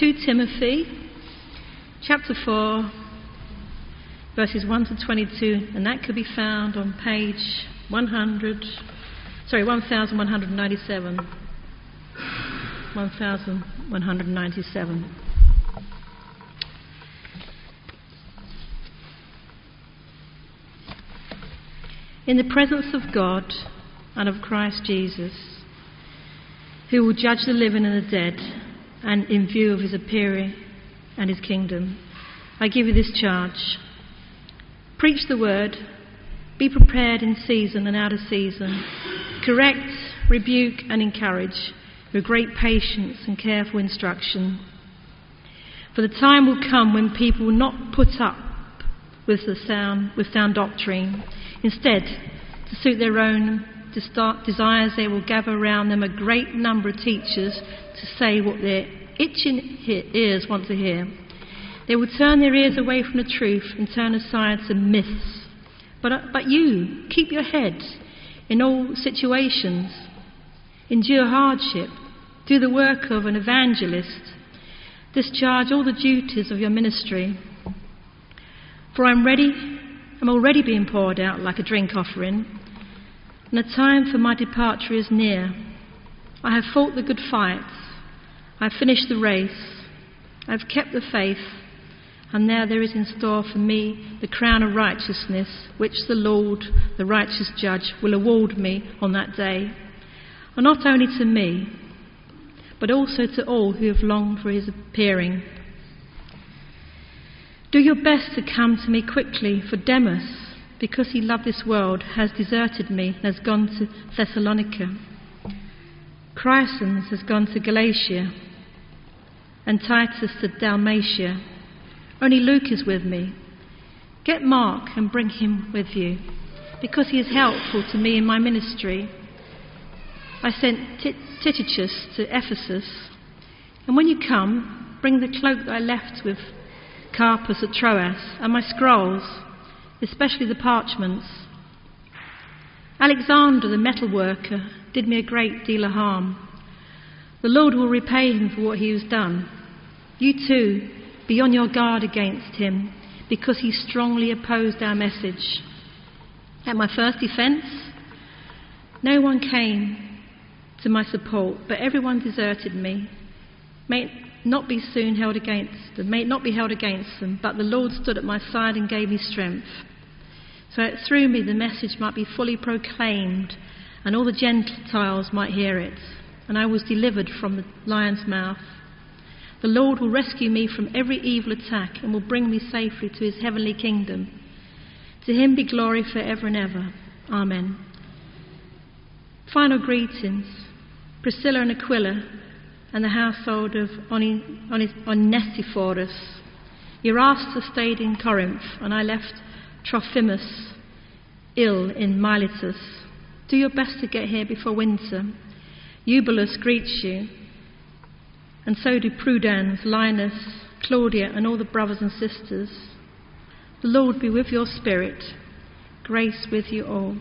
2 Timothy, chapter 4, verses 1 to 22, and that could be found on page 1197. 1197. In the presence of God and of Christ Jesus, who will judge the living and the dead, and in view of his appearing and his kingdom, I give you this charge. Preach the word, be prepared in season and out of season, correct, rebuke and encourage with great patience and careful instruction. For the time will come when people will not put up with sound doctrine. Instead, to suit their own desires, they will gather around them a great number of teachers to say what their itching ears want to hear. They will turn their ears away from the truth and turn aside to myths. But you, keep your head in all situations, endure hardship, do the work of an evangelist, discharge all the duties of your ministry. For I'm already being poured out like a drink offering, and the time for my departure is near. I have fought the good fight, I have finished the race, I have kept the faith, and now there is in store for me the crown of righteousness, which the Lord, the righteous judge, will award me on that day, and not only to me, but also to all who have longed for his appearing. Do your best to come to me quickly, for Demas, because he loved this world, has deserted me and has gone to Thessalonica. Crescens has gone to Galatia, and Titus to Dalmatia. Only Luke is with me. Get Mark and bring him with you, because he is helpful to me in my ministry. I sent Tychicus to Ephesus, and when you come, bring the cloak that I left with Carpus at Troas, and my scrolls, especially the parchments. Alexander, the metalworker, did me a great deal of harm. The Lord will repay him for what he has done. You too, be on your guard against him, because he strongly opposed our message. At my first defence, no one came to my support, but everyone deserted me. May it not be held against them, but the Lord stood at my side and gave me strength, so that through me the message might be fully proclaimed, and all the Gentiles might hear it. And I was delivered from the lion's mouth. The Lord will rescue me from every evil attack, and will bring me safely to his heavenly kingdom. To him be glory for ever and ever. Amen. Final greetings. Priscilla and Aquila, and the household of Onesiphorus. Erastus stayed in Corinth, and I left Trophimus ill in Miletus. Do your best to get here before winter. Eubulus greets you, and so do Prudens, Linus, Claudia, and all the brothers and sisters. The Lord be with your spirit. Grace with you all.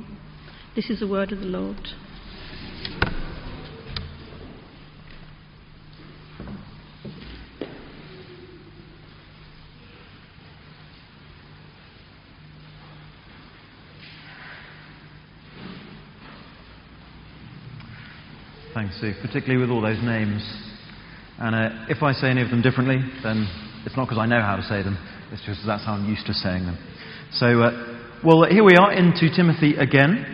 This is the word of the Lord. Thanks, Sue, particularly with all those names. And if I say any of them differently, then it's not because I know how to say them. It's just that's how I'm used to saying them. So, well, here we are in 2 Timothy again.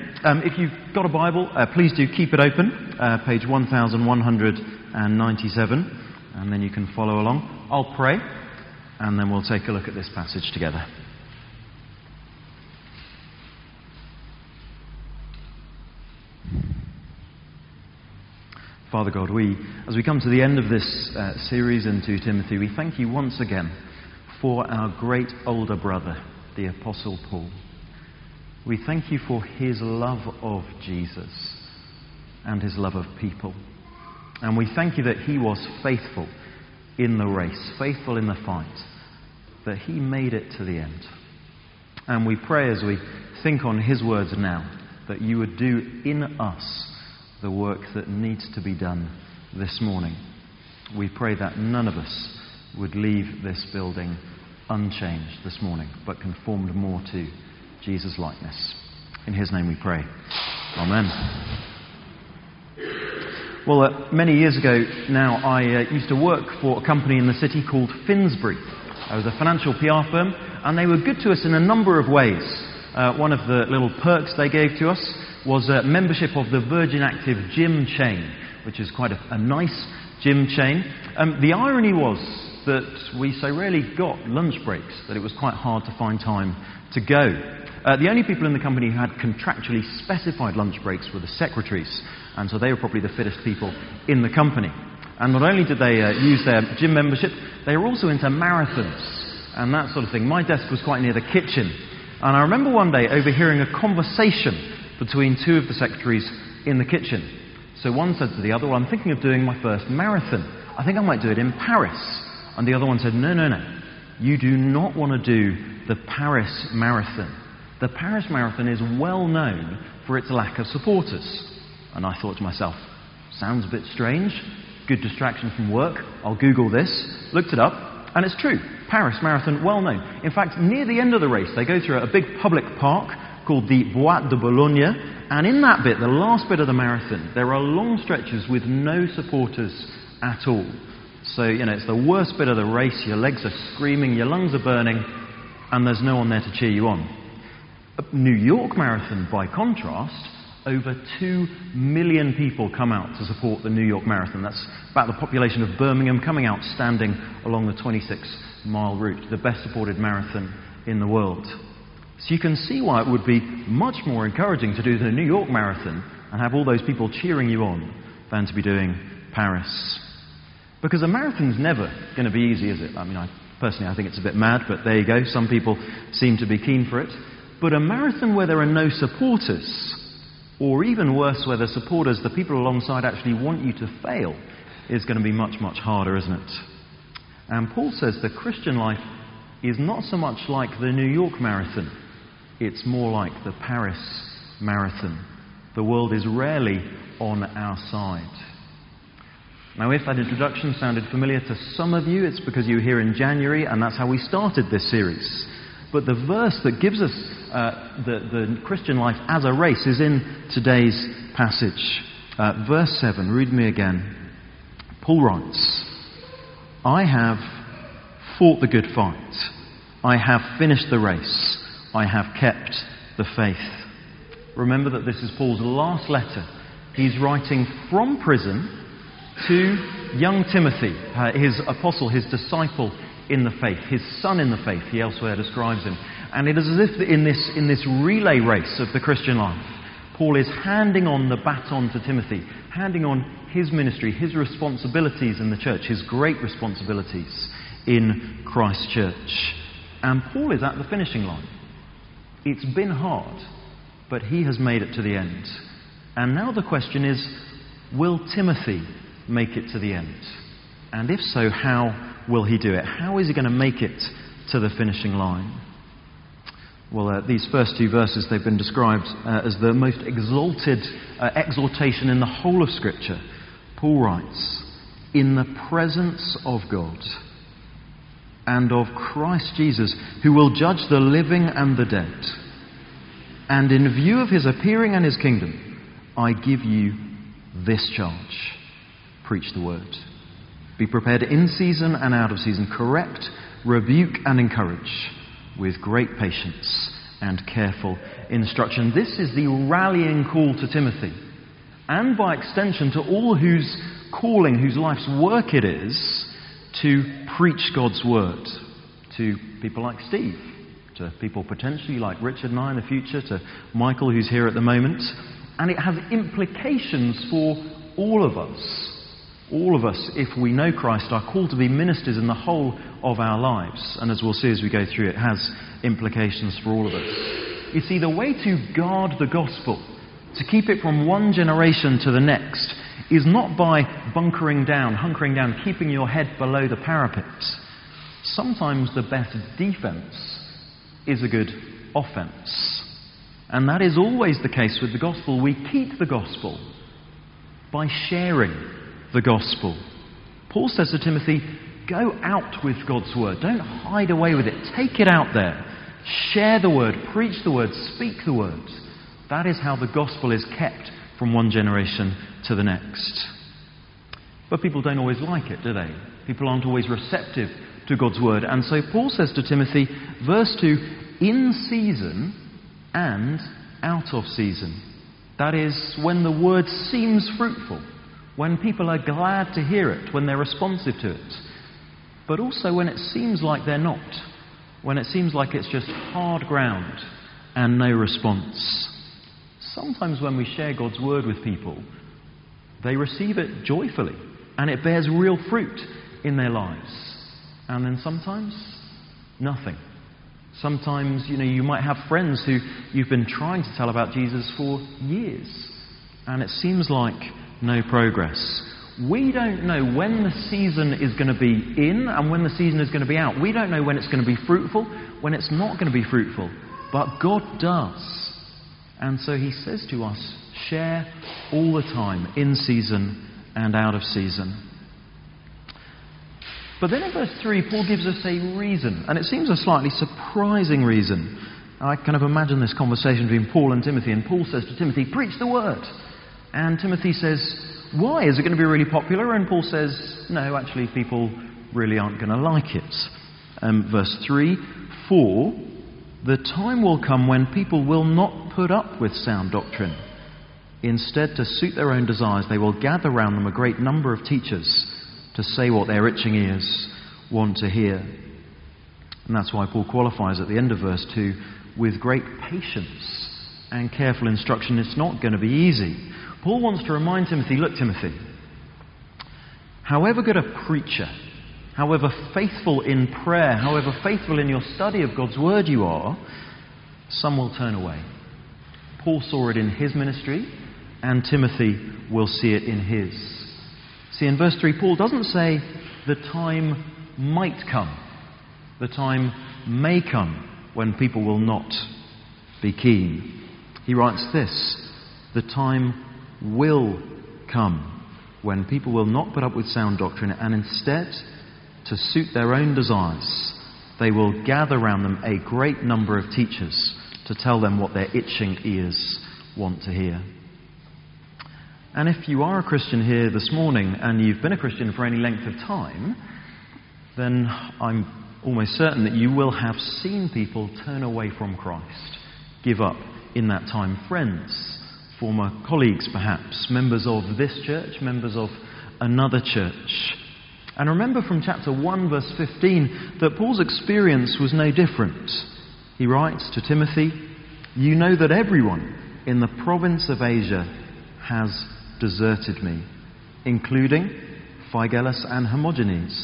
If you've got a Bible, please do keep it open, page 1197, and then you can follow along. I'll pray, and then we'll take a look at this passage together. Father God, as we come to the end of this series in 2 Timothy, we thank you once again for our great older brother, the Apostle Paul. We thank you for his love of Jesus and his love of people. And we thank you that he was faithful in the race, faithful in the fight, that he made it to the end. And we pray as we think on his words now, that you would do in us the work that needs to be done this morning. We pray that none of us would leave this building unchanged this morning, but conformed more to Jesus' likeness. In his name we pray. Amen. Well, many years ago now, I used to work for a company in the city called Finsbury. It was a financial PR firm, and they were good to us in a number of ways. One of the little perks they gave to us was membership of the Virgin Active gym chain, which is quite a nice gym chain. The irony was that we so rarely got lunch breaks that it was quite hard to find time to go. The only people in the company who had contractually specified lunch breaks were the secretaries, and so they were probably the fittest people in the company. And not only did they use their gym membership, they were also into marathons and that sort of thing. My desk was quite near the kitchen, and I remember one day overhearing a conversation between two of the secretaries in the kitchen. So one said to the other, well, I'm thinking of doing my first marathon. I think I might do it in Paris. And the other one said, no. You do not want to do the Paris Marathon. The Paris Marathon is well known for its lack of supporters. And I thought to myself, sounds a bit strange. Good distraction from work. I'll Google this. Looked it up. And it's true. Paris Marathon, well known. In fact, near the end of the race, they go through a big public park called the Bois de Boulogne, and in that bit, the last bit of the marathon, there are long stretches with no supporters at all. So, it's the worst bit of the race, your legs are screaming, your lungs are burning, and there's no one there to cheer you on. New York Marathon, by contrast, over 2 million people come out to support the New York Marathon. That's about the population of Birmingham coming out standing along the 26-mile route, the best supported marathon in the world. So you can see why it would be much more encouraging to do the New York Marathon and have all those people cheering you on than to be doing Paris. Because a marathon's never going to be easy, is it? I mean, I think it's a bit mad, but there you go. Some people seem to be keen for it. But a marathon where there are no supporters, or even worse, where the supporters, the people alongside, actually want you to fail, is going to be much, much harder, isn't it? And Paul says the Christian life is not so much like the New York Marathon. It's more like the Paris Marathon. The world is rarely on our side. Now, if that introduction sounded familiar to some of you, it's because you were here in January, and that's how we started this series. But the verse that gives us the Christian life as a race is in today's passage. Verse 7, read me again. Paul writes, I have fought the good fight. I have finished the race. I have kept the faith. Remember that this is Paul's last letter. He's writing from prison to young Timothy, his apostle, his disciple in the faith, his son in the faith, he elsewhere describes him. And it is as if in this relay race of the Christian life, Paul is handing on the baton to Timothy, handing on his ministry, his responsibilities in the church, his great responsibilities in Christ's church. And Paul is at the finishing line. It's been hard, but he has made it to the end. And now the question is, will Timothy make it to the end? And if so, how will he do it? How is he going to make it to the finishing line? Well, these first two verses, they've been described as the most exalted exhortation in the whole of Scripture. Paul writes, in the presence of God and of Christ Jesus, who will judge the living and the dead. And in view of his appearing and his kingdom, I give you this charge. Preach the word. Be prepared in season and out of season. Correct, rebuke and encourage with great patience and careful instruction. This is the rallying call to Timothy, and by extension to all whose calling, whose life's work it is, to preach God's word to people like Steve, to people potentially like Richard and I in the future, to Michael who's here at the moment. And it has implications for all of us. All of us, if we know Christ, are called to be ministers in the whole of our lives. And as we'll see as we go through, it has implications for all of us. You see, the way to guard the gospel, to keep it from one generation to the next, is not by hunkering down, keeping your head below the parapet. Sometimes the best defense is a good offense. And that is always the case with the gospel. We keep the gospel by sharing the gospel, Paul says to Timothy, go out with God's word. Don't hide away with it. Take it out there. Share the word. Preach the word. Speak the word. That is how the gospel is kept from one generation to the next. But people don't always like it, do they? People aren't always receptive to God's word. And so Paul says to Timothy, verse 2, in season and out of season. That is, when the word seems fruitful, when people are glad to hear it, when they're responsive to it, but also when it seems like they're not, when it seems like it's just hard ground and no response. Sometimes when we share God's word with people, they receive it joyfully and it bears real fruit in their lives. And then sometimes, nothing. Sometimes, you might have friends who you've been trying to tell about Jesus for years, and it seems like no progress. We don't know when the season is going to be in and when the season is going to be out. We don't know when it's going to be fruitful, when it's not going to be fruitful. But God does. And so he says to us, share all the time, in season and out of season. But then in verse 3, Paul gives us a reason, and it seems a slightly surprising reason. I kind of imagine this conversation between Paul and Timothy, and Paul says to Timothy, preach the word. And Timothy says, why? Is it going to be really popular? And Paul says, no, actually people really aren't going to like it. Verse 3, for the time will come when people will not put up with sound doctrine. Instead, to suit their own desires, they will gather round them a great number of teachers to say what their itching ears want to hear. And that's why Paul qualifies at the end of verse 2 with great patience and careful instruction. It's not going to be easy. Paul wants to remind Timothy, look, Timothy, however good a preacher, however faithful in prayer, however faithful in your study of God's word you are, some will turn away. Paul saw it in his ministry, and Timothy will see it in his. See, in verse 3, Paul doesn't say the time might come. The time may come when people will not be keen. He writes this, the time will come when people will not put up with sound doctrine, and instead, to suit their own desires, they will gather around them a great number of teachers to tell them what their itching ears want to hear. And if you are a Christian here this morning and you've been a Christian for any length of time, then I'm almost certain that you will have seen people turn away from Christ, give up in that time. Friends, former colleagues perhaps, members of this church, members of another church. And remember from chapter 1 verse 15 that Paul's experience was no different. He writes to Timothy, you know that everyone in the province of Asia has deserted me, including Phygelus and Hermogenes.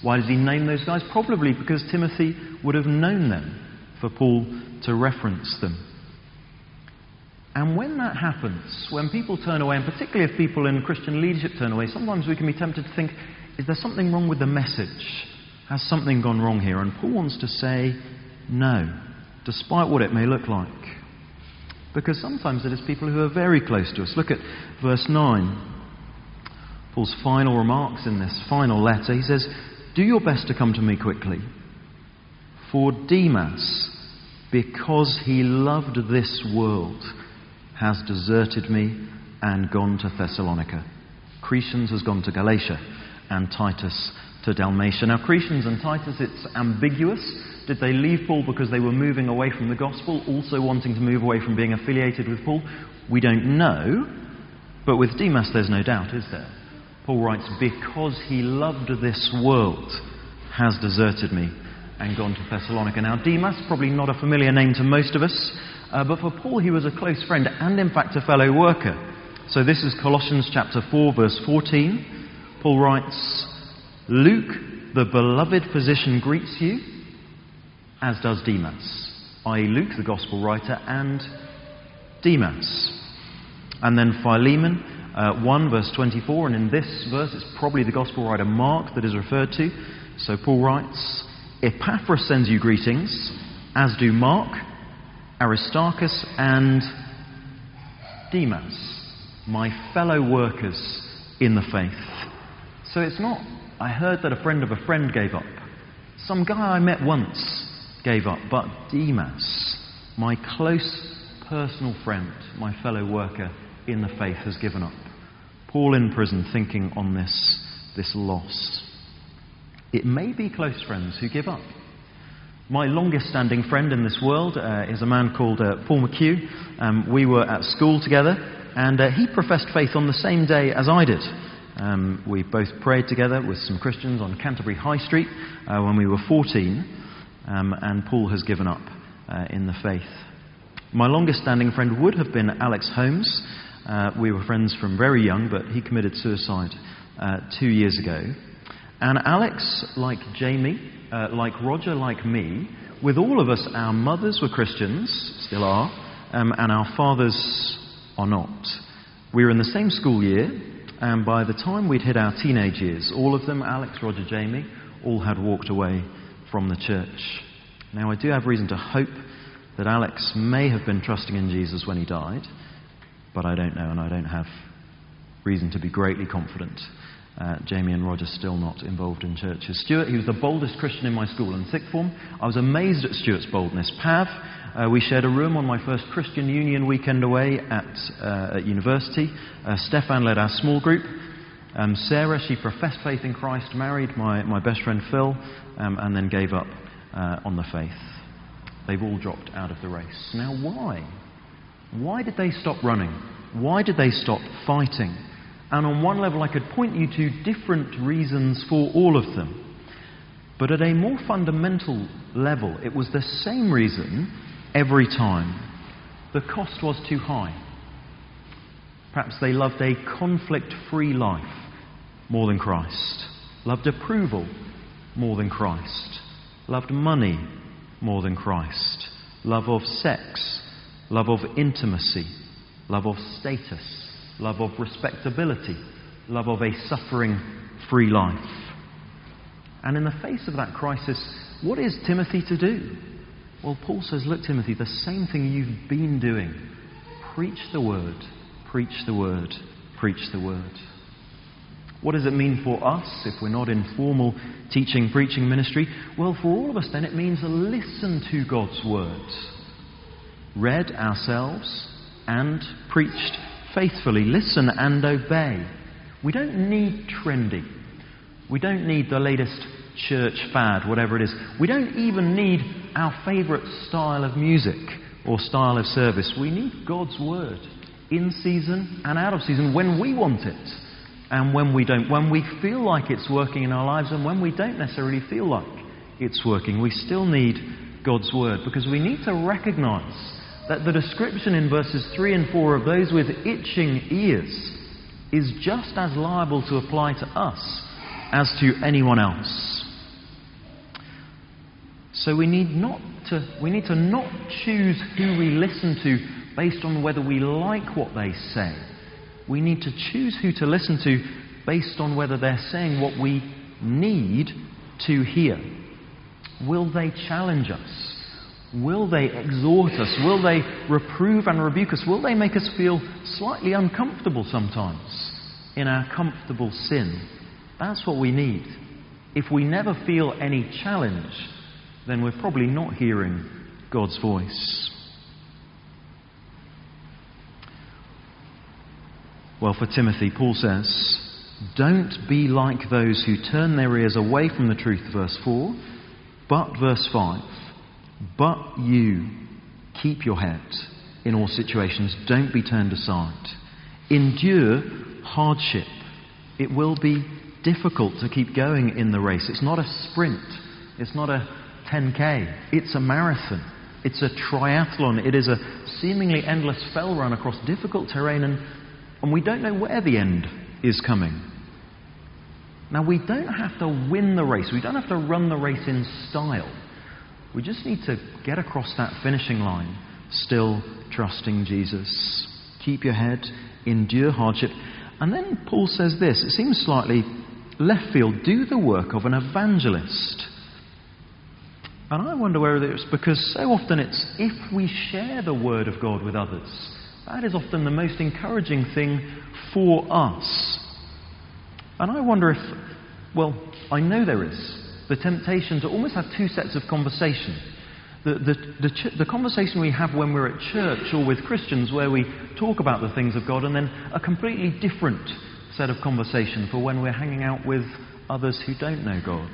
Why does he name those guys? Probably because Timothy would have known them, for Paul to reference them. And when that happens, when people turn away, and particularly if people in Christian leadership turn away, sometimes we can be tempted to think, is there something wrong with the message? Has something gone wrong here? And Paul wants to say, no, despite what it may look like. Because sometimes it is people who are very close to us. Look at verse 9. Paul's final remarks in this final letter. He says, do your best to come to me quickly. For Demas, because he loved this world, has deserted me and gone to Thessalonica. Crescens has gone to Galatia and Titus to Dalmatia. Now, Crescens and Titus, it's ambiguous. Did they leave Paul because they were moving away from the gospel, also wanting to move away from being affiliated with Paul? We don't know. But with Demas, there's no doubt, is there? Paul writes, because he loved this world, has deserted me and gone to Thessalonica. Now, Demas, probably not a familiar name to most of us, but for Paul, he was a close friend and, in fact, a fellow worker. So this is Colossians chapter 4, verse 14. Paul writes, Luke, the beloved physician, greets you, as does Demas, i.e. Luke, the gospel writer, and Demas. And then Philemon 1, verse 24, and in this verse it's probably the gospel writer Mark that is referred to. So Paul writes, Epaphras sends you greetings, as do Mark, Aristarchus, and Demas, my fellow workers in the faith. So it's not I heard that a friend of a friend gave up. Some guy I met once gave up, but Demas, my close personal friend, my fellow worker in the faith, has given up. Paul in prison thinking on this loss. It may be close friends who give up. My longest standing friend in this world is a man called Paul McHugh. We were at school together, and he professed faith on the same day as I did. We both prayed together with some Christians on Canterbury High Street when we were 14, and Paul has given up in the faith. My longest standing friend would have been Alex Holmes. We were friends from very young, but he committed suicide 2 years ago. And Alex, like Jamie, like Roger, like me, with all of us, our mothers were Christians, still are, and our fathers are not. We were in the same school year, and by the time we'd hit our teenage years, all of them, Alex, Roger, Jamie, all had walked away from the church. Now, I do have reason to hope that Alex may have been trusting in Jesus when he died, but I don't know, and I don't have reason to be greatly confident. Jamie and Roger still not involved in churches. Stuart, he was the boldest Christian in my school in sixth form. I was amazed at Stuart's boldness. Pav, we shared a room on my first Christian Union weekend away at university. Stefan led our small group. Sarah, she professed faith in Christ, married my best friend Phil, and then gave up on the faith. They've all dropped out of the race. Now why? Why did they stop running? Why did they stop fighting? And on one level, I could point you to different reasons for all of them. But at a more fundamental level, it was the same reason every time. The cost was too high. Perhaps they loved a conflict-free life more than Christ, loved approval more than Christ, loved money more than Christ, love of sex, love of intimacy, love of status, love of respectability, love of a suffering-free life. And in the face of that crisis, what is Timothy to do? Well, Paul says, look, Timothy, the same thing you've been doing. Preach the word, preach the word, preach the word. What does it mean for us if we're not in formal teaching, preaching ministry? Well, for all of us then, it means listen to God's word. Read ourselves and preached faithfully. Listen and obey. We don't need trendy. We don't need the latest church fad, whatever it is. We don't even need our favourite style of music or style of service. We need God's word in season and out of season, when we want it and when we don't. When we feel like it's working in our lives and when we don't necessarily feel like it's working. We still need God's word, because we need to recognise that the description in verses 3 and 4 of those with itching ears is just as liable to apply to us as to anyone else. So we need to not choose who we listen to based on whether we like what they say. We need to choose who to listen to based on whether they're saying what we need to hear. Will they challenge us? Will they exhort us? Will they reprove and rebuke us? Will they make us feel slightly uncomfortable sometimes in our comfortable sin? That's what we need. If we never feel any challenge, then we're probably not hearing God's voice. Well, for Timothy, Paul says, don't be like those who turn their ears away from the truth, verse 4, but verse 5. But you keep your head in all situations. Don't be turned aside. Endure hardship. It will be difficult to keep going in the race. It's not a sprint. It's not a 10K. It's a marathon. It's a triathlon. It is a seemingly endless fell run across difficult terrain, and we don't know where the end is coming. Now, we don't have to win the race. We don't have to run the race in style. We just need to get across that finishing line, still trusting Jesus. Keep your head, endure hardship. And then Paul says this, it seems slightly left field, do the work of an evangelist. And I wonder whether it's because so often it's if we share the word of God with others, that is often the most encouraging thing for us. And I wonder if Well, I know there is. The temptation to almost have two sets of conversation. The conversation we have when we're at church or with Christians where we talk about the things of God, and then a completely different set of conversation for when we're hanging out with others who don't know God.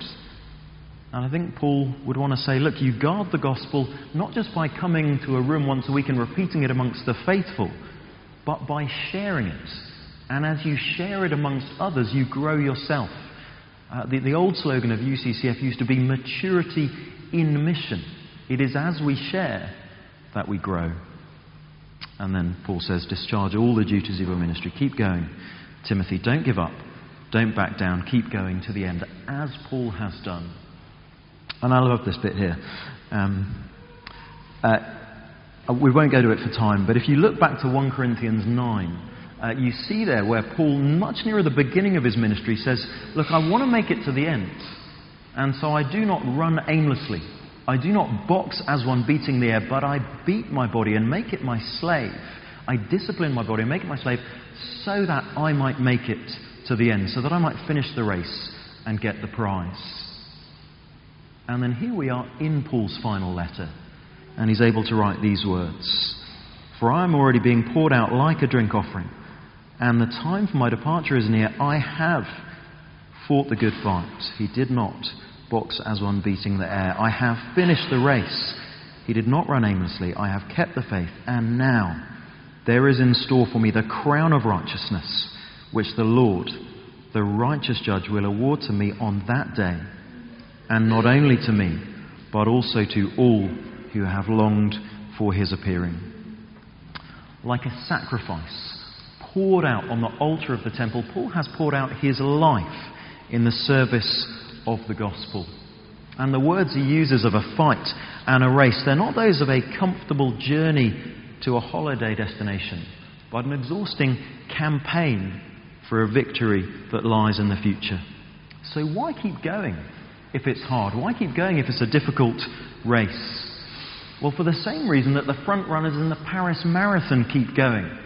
And I think Paul would want to say, look, you guard the gospel not just by coming to a room once a week and repeating it amongst the faithful, but by sharing it. And as you share it amongst others, you grow yourself. The old slogan of UCCF used to be maturity in mission. It is as we share that we grow. And then Paul says, discharge all the duties of your ministry. Keep going, Timothy. Don't give up. Don't back down. Keep going to the end, as Paul has done. And I love this bit here. We won't go to it for time, but if you look back to 1 Corinthians 9, you see there where Paul, much nearer the beginning of his ministry, says, look, I want to make it to the end, and so I do not run aimlessly. I do not box as one beating the air, but I beat my body and make it my slave. I discipline my body and make it my slave so that I might make it to the end, so that I might finish the race and get the prize. And then here we are in Paul's final letter, and he's able to write these words. For I am already being poured out like a drink offering, and the time for my departure is near. I have fought the good fight. He did not box as one beating the air. I have finished the race. He did not run aimlessly. I have kept the faith. And now there is in store for me the crown of righteousness, which the Lord, the righteous judge, will award to me on that day. And not only to me, but also to all who have longed for his appearing. Like a sacrifice poured out on the altar of the temple, Paul has poured out his life in the service of the gospel. And the words he uses of a fight and a race, they're not those of a comfortable journey to a holiday destination, but an exhausting campaign for a victory that lies in the future. So why keep going if it's hard? Why keep going if it's a difficult race? Well, for the same reason that the front runners in the Paris Marathon keep going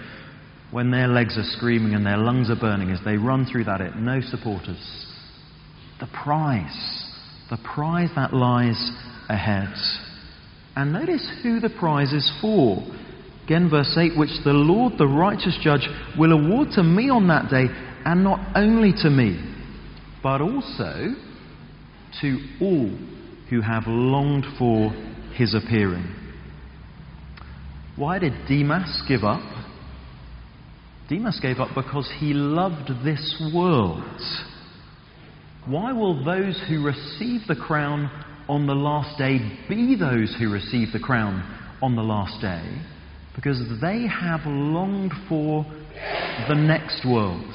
when their legs are screaming and their lungs are burning as they run through that at no supporters. The prize that lies ahead. And notice who the prize is for. Again, verse 8, which the Lord, the righteous judge, will award to me on that day, and not only to me, but also to all who have longed for his appearing. Why did Demas give up? Demas gave up because he loved this world. Why will those who receive the crown on the last day be those who receive the crown on the last day? Because they have longed for the next world.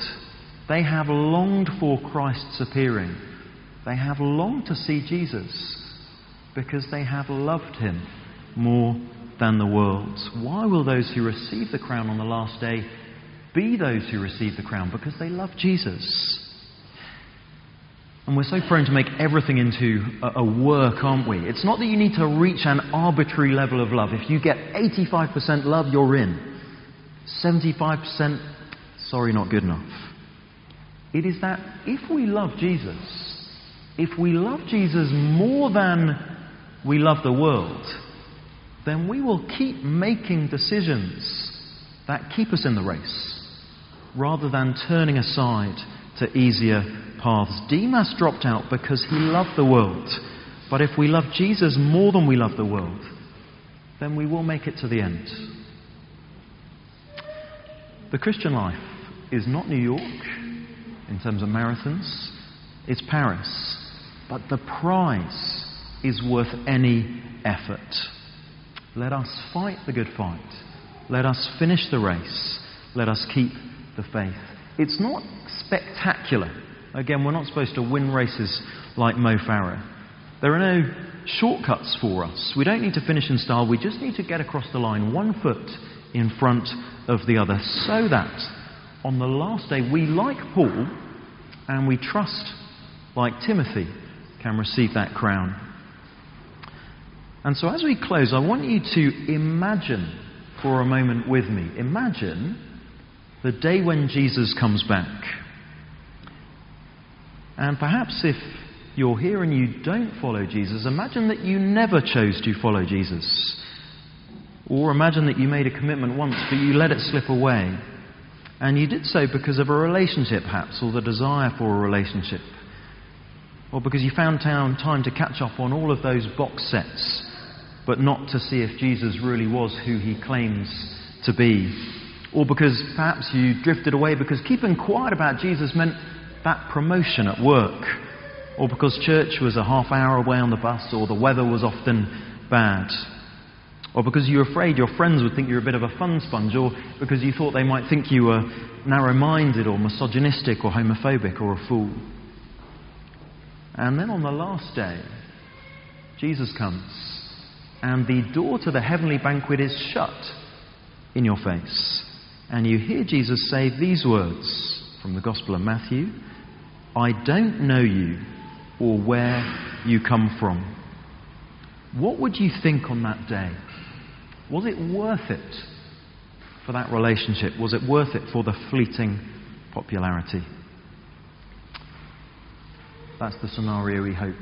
They have longed for Christ's appearing. They have longed to see Jesus because they have loved him more than the world. Why will those who receive the crown on the last day be those who receive the crown? Because they love Jesus. And we're so prone to make everything into a work, aren't we? It's not that you need to reach an arbitrary level of love. If you get 85% love, you're in. 75%, sorry, not good enough. It is that if we love Jesus more than we love the world, then we will keep making decisions that keep us in the race, rather than turning aside to easier paths. Demas dropped out because he loved the world. But if we love Jesus more than we love the world, then we will make it to the end. The Christian life is not New York in terms of marathons. It's Paris. But the prize is worth any effort. Let us fight the good fight. Let us finish the race. Let us keep the faith. It's not spectacular. Again, we're not supposed to win races like Mo Farah. There are no shortcuts for us. We don't need to finish in style. We just need to get across the line, one foot in front of the other, so that on the last day we, like Paul, and we trust, like Timothy, can receive that crown. And so as we close, I want you to imagine for a moment with me. Imagine the day when Jesus comes back. And perhaps if you're here and you don't follow Jesus, imagine that you never chose to follow Jesus. Or imagine that you made a commitment once, but you let it slip away. And you did so because of a relationship, perhaps, or the desire for a relationship. Or because you found time to catch up on all of those box sets, but not to see if Jesus really was who he claims to be. Or because perhaps you drifted away because keeping quiet about Jesus meant that promotion at work. Or because church was a half hour away on the bus, or the weather was often bad. Or because you were afraid your friends would think you were a bit of a fun sponge, or because you thought they might think you were narrow-minded or misogynistic or homophobic or a fool. And then on the last day, Jesus comes, and the door to the heavenly banquet is shut in your face. And you hear Jesus say these words from the Gospel of Matthew, "I don't know you or where you come from." What would you think on that day? Was it worth it for that relationship? Was it worth it for the fleeting popularity? That's the scenario we hope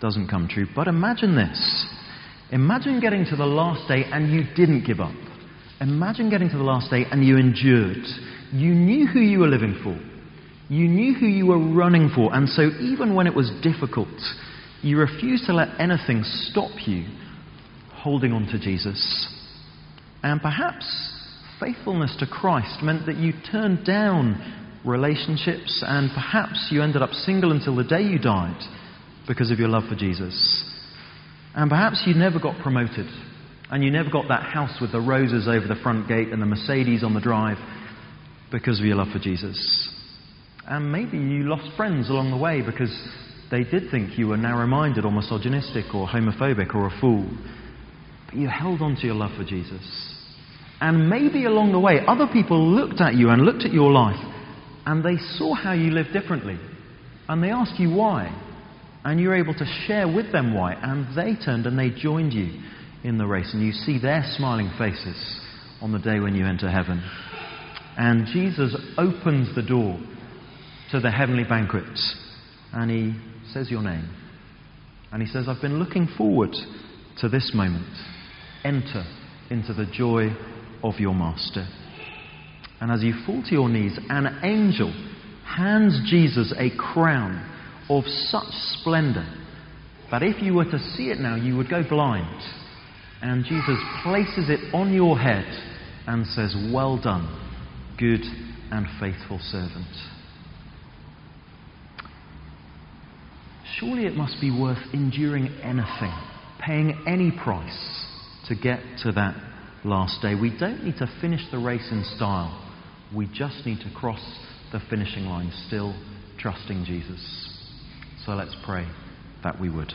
doesn't come true. But imagine this. Imagine getting to the last day and you didn't give up. Imagine getting to the last day and you endured. You knew who you were living for. You knew who you were running for. And so even when it was difficult, you refused to let anything stop you holding on to Jesus. And perhaps faithfulness to Christ meant that you turned down relationships, and perhaps you ended up single until the day you died because of your love for Jesus. And perhaps you never got promoted, and you never got that house with the roses over the front gate and the Mercedes on the drive because of your love for Jesus. And maybe you lost friends along the way because they did think you were narrow-minded or misogynistic or homophobic or a fool. But you held on to your love for Jesus. And maybe along the way, other people looked at you and looked at your life, and they saw how you lived differently. And they asked you why. And you were able to share with them why. And they turned and they joined you in the race. And you see their smiling faces on the day when you enter heaven. And Jesus opens the door to the heavenly banquet. And he says your name. And he says, "I've been looking forward to this moment. Enter into the joy of your master." And as you fall to your knees, an angel hands Jesus a crown of such splendor that if you were to see it now, you would go blind. And Jesus places it on your head and says, "Well done, good and faithful servant." Surely it must be worth enduring anything, paying any price to get to that last day. We don't need to finish the race in style. We just need to cross the finishing line, still trusting Jesus. So let's pray that we would.